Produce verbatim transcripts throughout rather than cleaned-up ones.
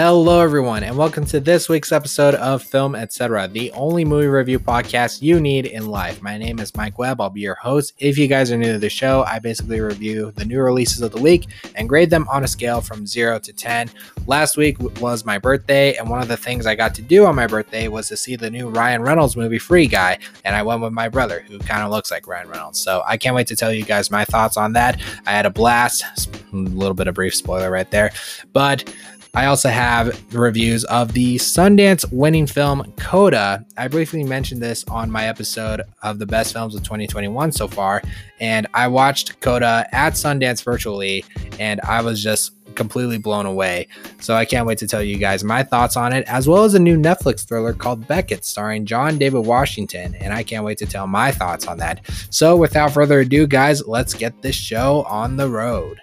Hello everyone, and welcome to this week's episode of Film Etc., the only movie review podcast you need in life. My name is Mike Webb. I'll be your host. If you guys are new to the show, I basically review the new releases of the week and grade them on a scale from zero to ten. Last week was my birthday, and one of the things I got to do on my birthday was to see the new Ryan Reynolds movie, Free Guy, and I went with my brother, who kind of looks like Ryan Reynolds. So I can't wait to tell you guys my thoughts on that. I had a blast. A little bit of brief spoiler right there, but I also have reviews of the Sundance winning film Coda. I briefly mentioned this on my episode of the best films of twenty twenty-one so far, and I watched Coda at Sundance virtually, and I was just completely blown away. So I can't wait to tell you guys my thoughts on it, as well as a new Netflix thriller called Beckett starring John David Washington, and I can't wait to tell my thoughts on that. So without further ado, guys, let's get this show on the road.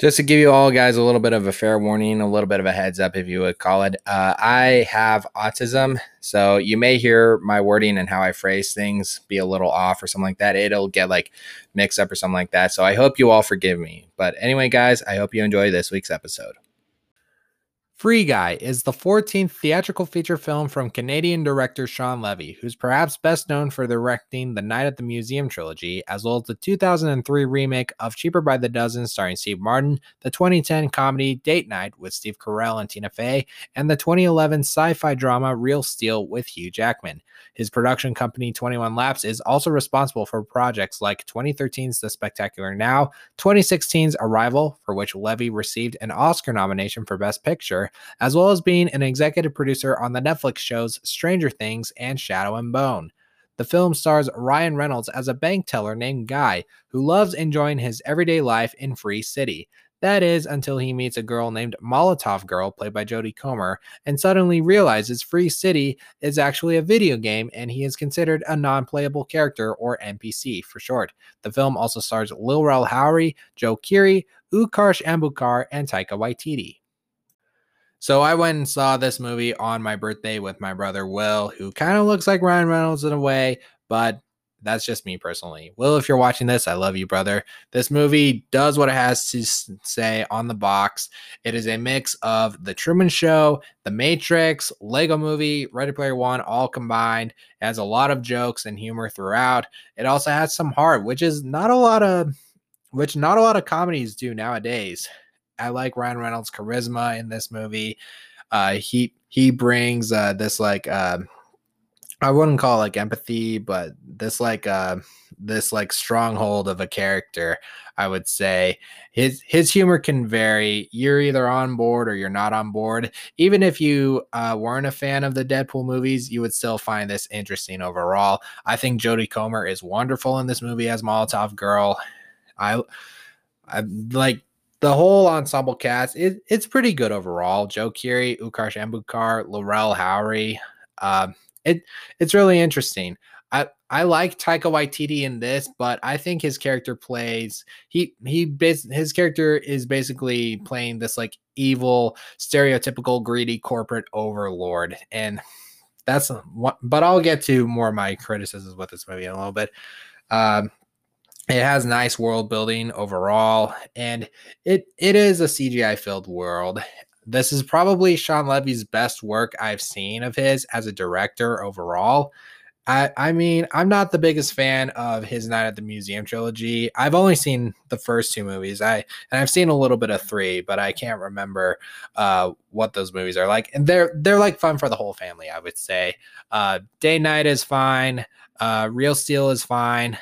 Just to give you all guys a little bit of a fair warning, a little bit of a heads up, if you would call it, uh, I have autism, so you may hear my wording and how I phrase things be a little off or something like that. It'll get like mixed up or something like that, so I hope you all forgive me. But anyway, guys, I hope you enjoy this week's episode. Free Guy is the fourteenth theatrical feature film from Canadian director Shawn Levy, who's perhaps best known for directing the Night at the Museum trilogy, as well as the two thousand three remake of Cheaper by the Dozen starring Steve Martin, the twenty ten comedy Date Night with Steve Carell and Tina Fey, and the twenty eleven sci-fi drama Real Steel with Hugh Jackman. His production company twenty-one Laps is also responsible for projects like twenty thirteen's The Spectacular Now, twenty sixteen's Arrival, for which Levy received an Oscar nomination for Best Picture, as well as being an executive producer on the Netflix shows Stranger Things and Shadow and Bone. The film stars Ryan Reynolds as a bank teller named Guy, who loves enjoying his everyday life in Free City. That is, until he meets a girl named Molotov Girl, played by Jodie Comer, and suddenly realizes Free City is actually a video game and he is considered a non-playable character, or N P C for short. The film also stars Lil Rel Howery, Joe Keery, Utkarsh Ambudkar, and Taika Waititi. So I went and saw this movie on my birthday with my brother, Will, who kind of looks like Ryan Reynolds in a way, but that's just me personally. Will, if you're watching this, I love you, brother. This movie does what it has to say on the box. It is a mix of The Truman Show, The Matrix, Lego Movie, Ready Player One, all combined. It has a lot of jokes and humor throughout. It also has some heart, which is not a lot of, which not a lot of comedies do nowadays. I like Ryan Reynolds' charisma in this movie. Uh, he he brings uh, this like uh, I wouldn't call it like empathy, but this like uh, this like stronghold of a character. I would say his his humor can vary. You're either on board or you're not on board. Even if you uh, weren't a fan of the Deadpool movies, you would still find this interesting overall. I think Jodie Comer is wonderful in this movie as Molotov Girl. I I like. The whole ensemble cast, it, it's pretty good overall. Joe Keery, Utkarsh Ambudkar, Lil Rel Howery. Um, it, it's really interesting. I, I like Taika Waititi in this, but I think his character plays, he he his character is basically playing this like evil, stereotypical, greedy corporate overlord. And that's what, but I'll get to more of my criticisms with this movie in a little bit. Um, It has nice world building overall, and it it is a C G I-filled world. This is probably Shawn Levy's best work I've seen of his as a director overall. I, I mean, I'm not the biggest fan of his Night at the Museum trilogy. I've only seen the first two movies, I and I've seen a little bit of three, but I can't remember uh, what those movies are like. And they're they're like fun for the whole family, I would say. Uh, Day Night is fine. Uh, Real Steel is fine.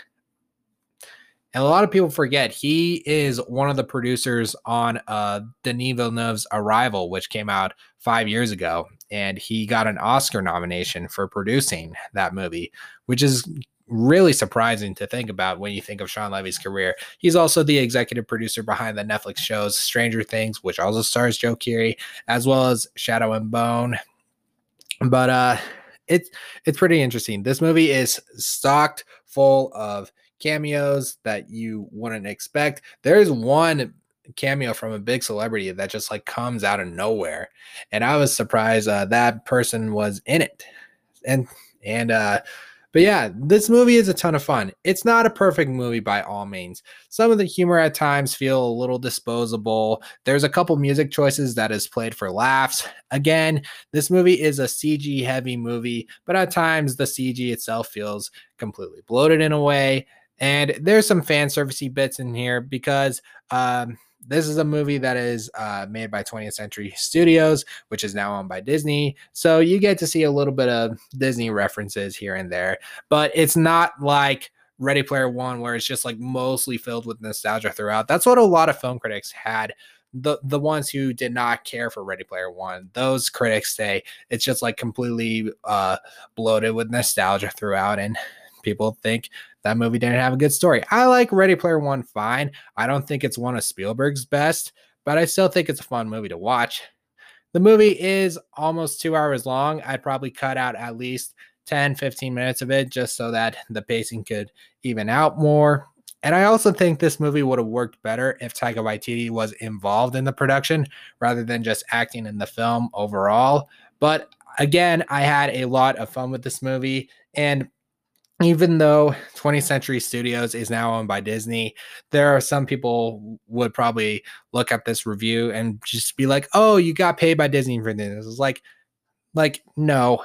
And a lot of people forget he is one of the producers on uh, Denis Villeneuve's Arrival, which came out five years ago. And he got an Oscar nomination for producing that movie, which is really surprising to think about when you think of Shawn Levy's career. He's also the executive producer behind the Netflix shows Stranger Things, which also stars Joe Keery, as well as Shadow and Bone. But uh, it's, it's pretty interesting. This movie is stocked full of cameos that you wouldn't expect. There's one cameo from a big celebrity that just like comes out of nowhere, and I was surprised uh, that person was in it. And and uh But yeah, this movie is a ton of fun. It's not a perfect movie by all means. Some of the humor at times feel a little disposable. There's a couple music choices that is played for laughs. Again, this movie is a C G heavy movie, but at times the C G itself feels completely bloated in a way. And there's some fan servicey bits in here because um, this is a movie that is uh, made by twentieth century studios, which is now owned by Disney. So you get to see a little bit of Disney references here and there, but it's not like Ready Player One where it's just like mostly filled with nostalgia throughout. That's what a lot of film critics had. The the ones who did not care for Ready Player One, those critics say it's just like completely uh, bloated with nostalgia throughout. And people think that movie didn't have a good story. I like Ready Player One fine. I don't think it's one of Spielberg's best, but I still think it's a fun movie to watch. The movie is almost two hours long. I'd probably cut out at least ten, fifteen minutes of it just so that the pacing could even out more. And I also think this movie would have worked better if Taika Waititi was involved in the production rather than just acting in the film overall. But again, I had a lot of fun with this movie, and even though twentieth century studios is now owned by Disney, there are some people would probably look at this review and just be like, oh, you got paid by Disney for this. It's like, like, no,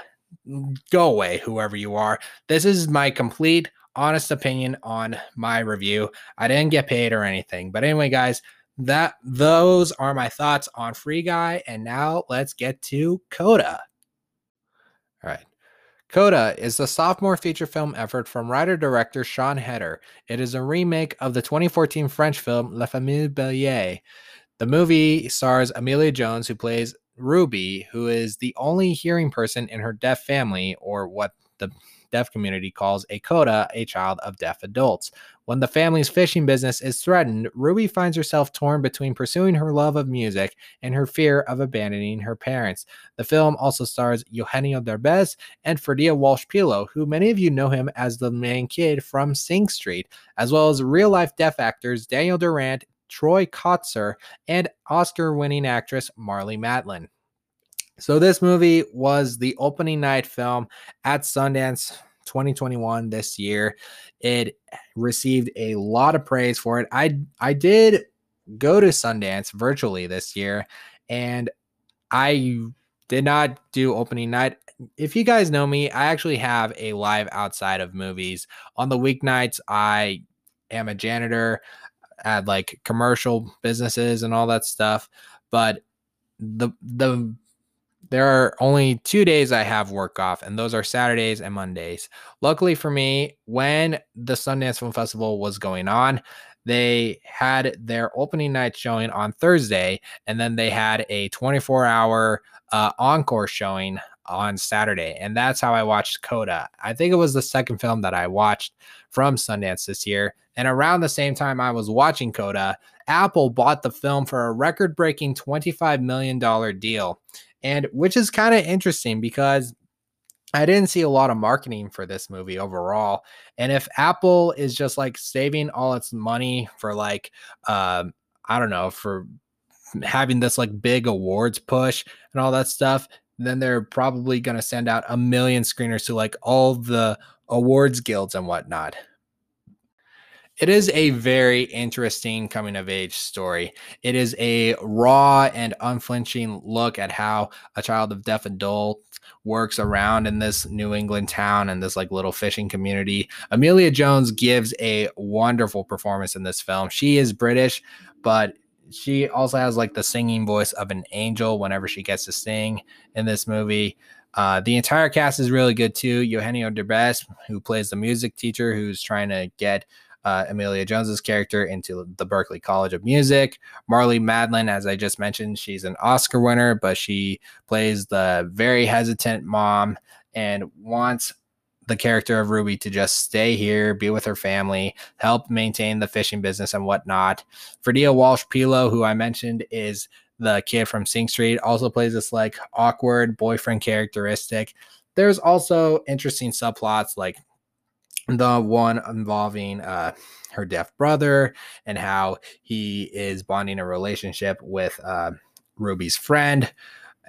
go away, whoever you are. This is my complete honest opinion on my review. I didn't get paid or anything. But anyway, guys, that those are my thoughts on Free Guy. And now let's get to CODA. All right. CODA is the sophomore feature film effort from writer-director Siân Heder. It is a remake of the twenty fourteen French film La Famille Bellier. The movie stars Emilia Jones, who plays Ruby, who is the only hearing person in her deaf family, or what the deaf community calls a CODA, a child of deaf adults. When the family's fishing business is threatened, Ruby finds herself torn between pursuing her love of music and her fear of abandoning her parents. The film also stars Eugenio Derbez and Ferdia Walsh-Peelo, who many of you know him as the main kid from Sing Street, as well as real-life deaf actors Daniel Durant, Troy Kotsur, and Oscar-winning actress Marlee Matlin. So this movie was the opening night film at Sundance twenty twenty-one this year. It received a lot of praise for it. I I did go to Sundance virtually this year, and I did not do opening night. If you guys know me, I actually have a life outside of movies. On the weeknights, I am a janitor at like commercial businesses and all that stuff. But the the There are only two days I have work off, and those are Saturdays and Mondays. Luckily for me, when the Sundance Film Festival was going on, they had their opening night showing on Thursday, and then they had a twenty-four hour uh, encore showing on Saturday, and that's how I watched CODA. I think it was the second film that I watched from Sundance this year, and around the same time I was watching CODA, Apple bought the film for a record-breaking twenty-five million dollars deal. And which is kind of interesting because I didn't see a lot of marketing for this movie overall. And if Apple is just like saving all its money for like, um, I don't know, for having this like big awards push and all that stuff, then they're probably going to send out a million screeners to like all the awards guilds and whatnot. It is a very interesting coming-of-age story. It is a raw and unflinching look at how a child of deaf adult works around in this New England town and this like little fishing community. Emilia Jones gives a wonderful performance in this film. She is British, but she also has like the singing voice of an angel whenever she gets to sing in this movie. Uh, the entire cast is really good too. Eugenio Derbez, who plays the music teacher who's trying to get Uh, Emilia Jones's character into the Berklee College of Music. Marlee Matlin, as I just mentioned, she's an Oscar winner, but she plays the very hesitant mom and wants the character of Ruby to just stay here, be with her family, help maintain the fishing business and whatnot. Ferdia Walsh-Peelo, who I mentioned is the kid from Sing Street, also plays this like awkward boyfriend characteristic. There's also interesting subplots like the one involving uh, her deaf brother and how he is bonding a relationship with uh, Ruby's friend.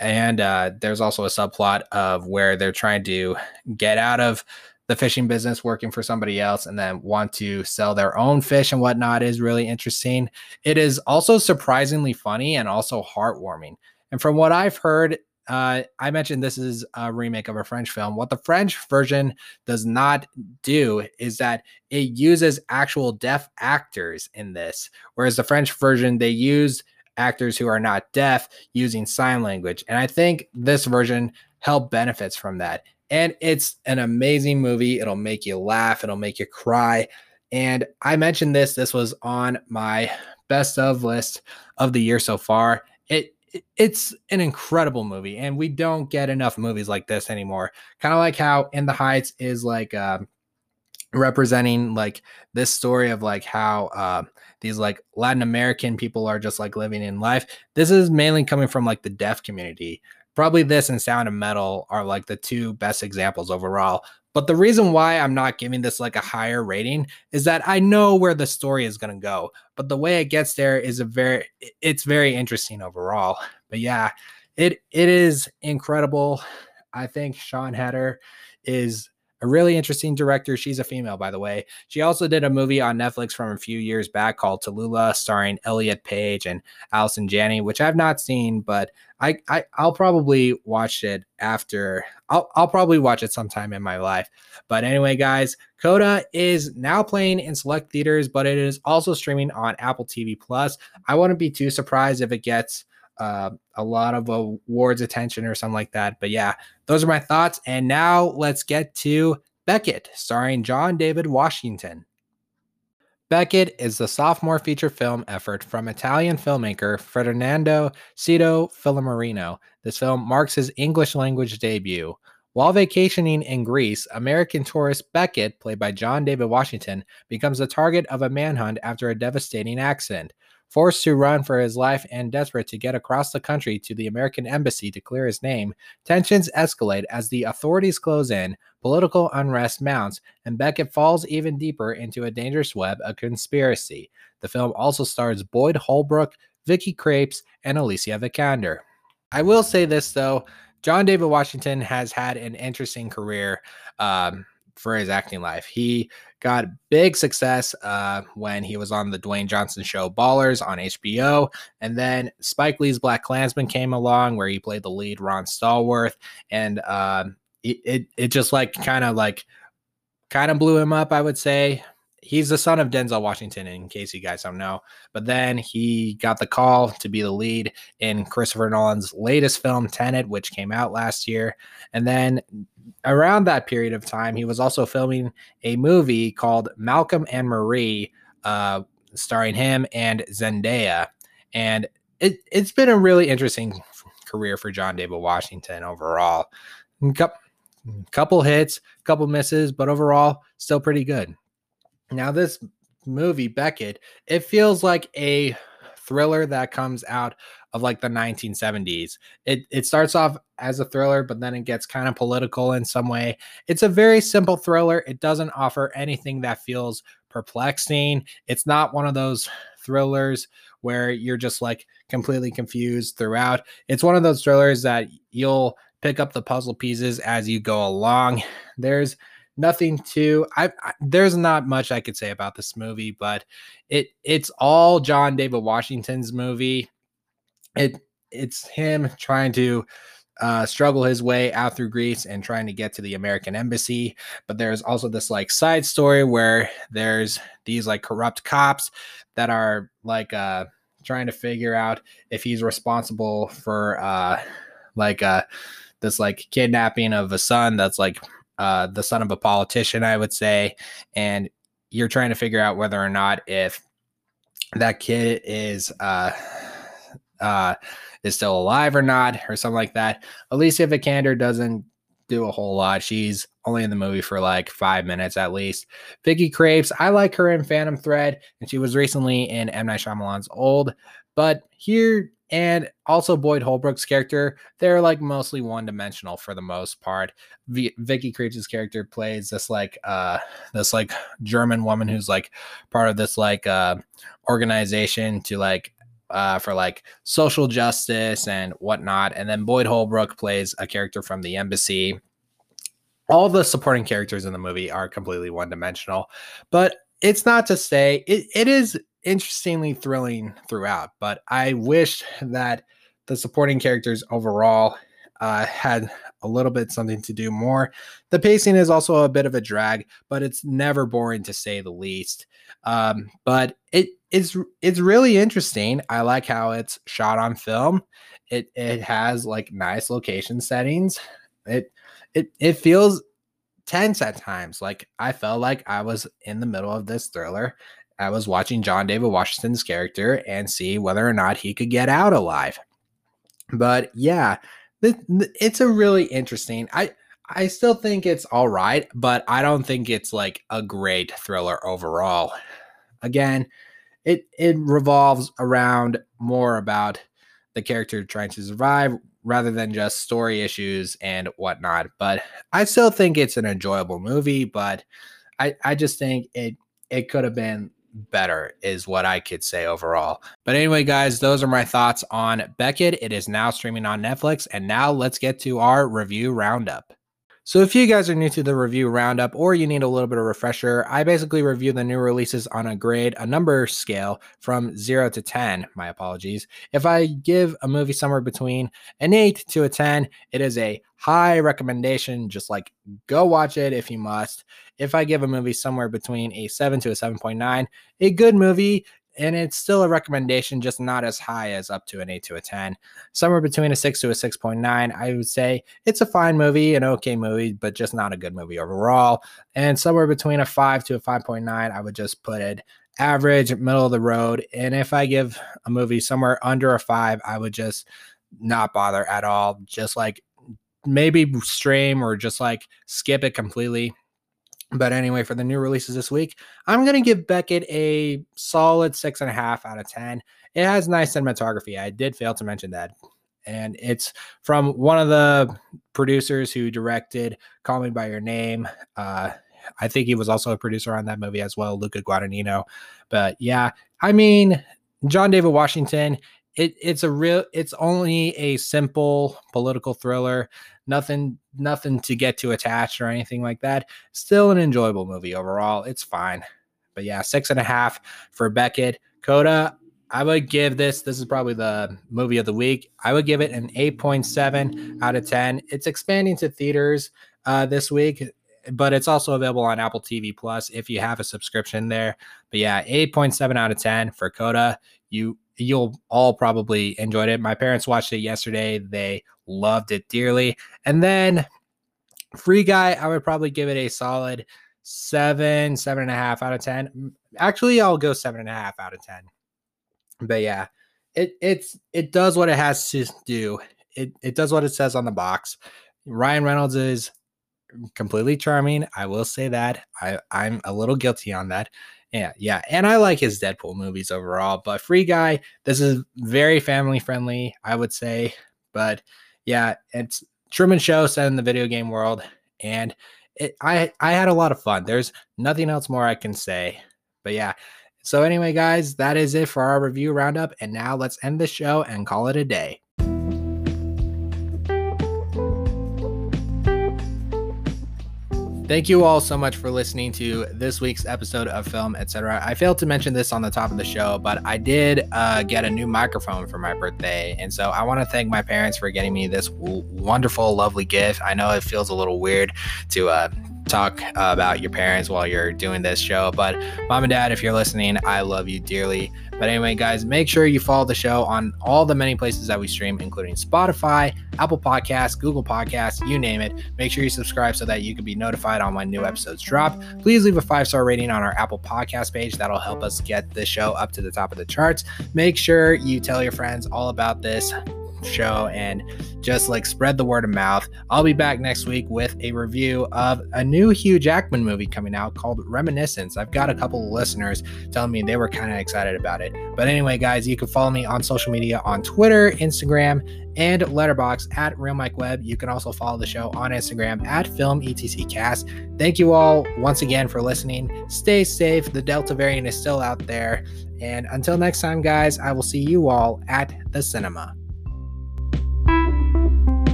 And uh, there's also a subplot of where they're trying to get out of the fishing business working for somebody else and then want to sell their own fish and whatnot is really interesting. It is also surprisingly funny and also heartwarming. And from what I've heard, uh, I mentioned this is a remake of a French film. What the French version does not do is that it uses actual deaf actors in this, whereas the French version, they use actors who are not deaf using sign language. And I think this version helped benefits from that. And it's an amazing movie. It'll make you laugh. It'll make you cry. And I mentioned this. This was on my best of list of the year so far. It It's an incredible movie, and we don't get enough movies like this anymore. Kind of like how In the Heights is like um, representing like this story of like how uh, these like Latin American people are just like living in life. This is mainly coming from like the deaf community. Probably this and Sound of Metal are like the two best examples overall. But the reason why I'm not giving this like a higher rating is that I know where the story is going to go, but the way it gets there is a very, it's very interesting overall. But yeah, it, it is incredible. I think Siân Heder is a really interesting director. She's a female, by the way. She also did a movie on Netflix from a few years back called Tallulah, starring Elliot Page and Allison Janney, which I've not seen, but I, I I'll probably watch it after I'll I'll probably watch it sometime in my life. But anyway, guys, CODA is now playing in select theaters, but it is also streaming on Apple T V Plus. I wouldn't be too surprised if it gets uh, a lot of awards attention or something like that. But yeah, those are my thoughts. And now let's get to Beckett, starring John David Washington. Beckett is the sophomore feature film effort from Italian filmmaker Fernando Cito Filamarino. This film marks his English-language debut. While vacationing in Greece, American tourist Beckett, played by John David Washington, becomes the target of a manhunt after a devastating accident. Forced to run for his life and desperate to get across the country to the American embassy to clear his name, tensions escalate as the authorities close in, political unrest mounts, and Beckett falls even deeper into a dangerous web of conspiracy. The film also stars Boyd Holbrook, Vicky Krieps, and Alicia Vikander. I will say this, though. John David Washington has had an interesting career um, for his acting life. He got big success uh, when he was on the Dwayne Johnson show Ballers on H B O. And then Spike Lee's BlacKkKlansman came along, where he played the lead Ron Stallworth. And um, it, it, it just like kind of like kind of blew him up, I would say. He's the son of Denzel Washington, in case you guys don't know. But then he got the call to be the lead in Christopher Nolan's latest film, Tenet, which came out last year. And then around that period of time, he was also filming a movie called Malcolm and Marie, uh, starring him and Zendaya. And it, it's been a really interesting career for John David Washington overall. Couple hits, couple misses, but overall, still pretty good. Now, this movie, Beckett, it feels like a thriller that comes out of like the nineteen seventies. It it starts off as a thriller, but then it gets kind of political in some way. It's a very simple thriller. It doesn't offer anything that feels perplexing. It's not one of those thrillers where you're just like completely confused throughout. It's one of those thrillers that you'll pick up the puzzle pieces as you go along. There's Nothing to, I, I, there's not much I could say about this movie, but it it's all John David Washington's movie. It it's him trying to uh, struggle his way out through Greece and trying to get to the American embassy. But there's also this like side story where there's these like corrupt cops that are like uh, trying to figure out if he's responsible for uh, like uh, this like kidnapping of a son that's like Uh, the son of a politician, I would say, and you're trying to figure out whether or not if that kid is uh, uh, is still alive or not, or something like that. Alicia Vikander doesn't do a whole lot. She's only in the movie for like five minutes at least. Vicky Krieps, I like her in Phantom Thread, and she was recently in M. Night Shyamalan's Old, but here. And also Boyd Holbrook's character, they're like mostly one-dimensional for the most part. V- Vicky Krieps' character plays this like uh, this like German woman who's like part of this like uh, organization to like uh, for like social justice and whatnot. And then Boyd Holbrook plays a character from the embassy. all the supporting characters in the movie are completely one-dimensional, but it's not to say it, it is interestingly thrilling throughout, but I wish that the supporting characters overall uh, had a little bit something to do more. The pacing is also a bit of a drag, but it's never boring to say the least. Um, but it is, it's really interesting. I like how it's shot on film. It, it has like nice location settings. It, it, it feels tense at times. Like I felt like I was in the middle of this thriller. I was watching John David Washington's character and see whether or not he could get out alive. But yeah, th- th- it's a really interesting, I, I still think it's all right, but I don't think it's like a great thriller overall. Again, it, it revolves around more about the character trying to survive rather than just story issues and whatnot. But I still think it's an enjoyable movie, but I, I just think it, it could have been better is what I could say overall. But anyway, guys, those are my thoughts on Beckett. It is now streaming on Netflix. And now let's get to our review roundup. So if you guys are new to the review roundup or you need a little bit of refresher, I basically review the new releases on a grade, a number scale from zero to ten. My apologies. If I give a movie somewhere between an eight to a ten, it is a high recommendation. Just like go watch it if you must. If I give a movie somewhere between a seven to a seven point nine, a good movie, and it's still a recommendation, just not as high as up to an eight to a ten. Somewhere between a six to a six point nine, I would say it's a fine movie, an okay movie, but just not a good movie overall. And somewhere between a five to a five point nine, I would just put it average, middle of the road. And if I give a movie somewhere under a five, I would just not bother at all. Just like maybe stream or just like skip it completely. But anyway, for the new releases this week, I'm going to give Beckett a solid six and a half out of ten. It has nice cinematography. I did fail to mention that. And it's from one of the producers who directed Call Me By Your Name. Uh, I think he was also a producer on that movie as well, Luca Guadagnino. But yeah, I mean, John David Washington, it, it's a real, it's only a simple political thriller. Nothing, nothing to get too attached or anything like that. Still an enjoyable movie overall. It's fine. But yeah, six and a half for Beckett. Coda, I would give this, this is probably the movie of the week. I would give it an eight point seven out of ten. It's expanding to theaters uh, this week, but it's also available on Apple T V Plus if you have a subscription there. But yeah, eight point seven out of ten for Coda. You, you'll all probably enjoyed it. My parents watched it yesterday. They loved it dearly. And then Free Guy, I would probably give it a solid seven, seven and a half out of ten. Actually, I'll go seven and a half out of ten. But yeah, it it's it does what it has to do. It it does what it says on the box. Ryan Reynolds is completely charming. I will say that. I, I'm a little guilty on that. Yeah, yeah, and I like his Deadpool movies overall, but Free Guy, this is very family friendly, I would say. But yeah, it's Truman Show set in the video game world, and it, I I had a lot of fun. There's nothing else more I can say. But yeah, so anyway, guys, that is it for our review roundup, and now let's end the show and call it a day. Thank you all so much for listening to this week's episode of Film Etc. I failed to mention this on the top of the show, but I did uh, get a new microphone for my birthday. And so I want to thank my parents for getting me this w- wonderful, lovely gift. I know it feels a little weird to uh, talk uh, about your parents while you're doing this show, but mom and dad, if you're listening, I love you dearly. But anyway, guys, make sure you follow the show on all the many places that we stream, including Spotify, Apple Podcasts, Google Podcasts, you name it. Make sure you subscribe so that you can be notified on when new episodes drop. Please leave a five-star rating on our Apple Podcast page. That'll help us get the show up to the top of the charts. Make sure you tell your friends all about this show and just like spread the word of mouth. I'll be back next week with a review of a new Hugh Jackman movie coming out called Reminiscence. I've got a couple of listeners telling me they were kind of excited about it. But anyway, guys, you can follow me on social media on Twitter, Instagram, and Letterboxd at Real Mike Webb. You can also follow the show on Instagram at Film E T C Cast. Thank you all once again for listening. Stay safe. The Delta variant is still out there. And until next time, guys, I will see you all at the cinema.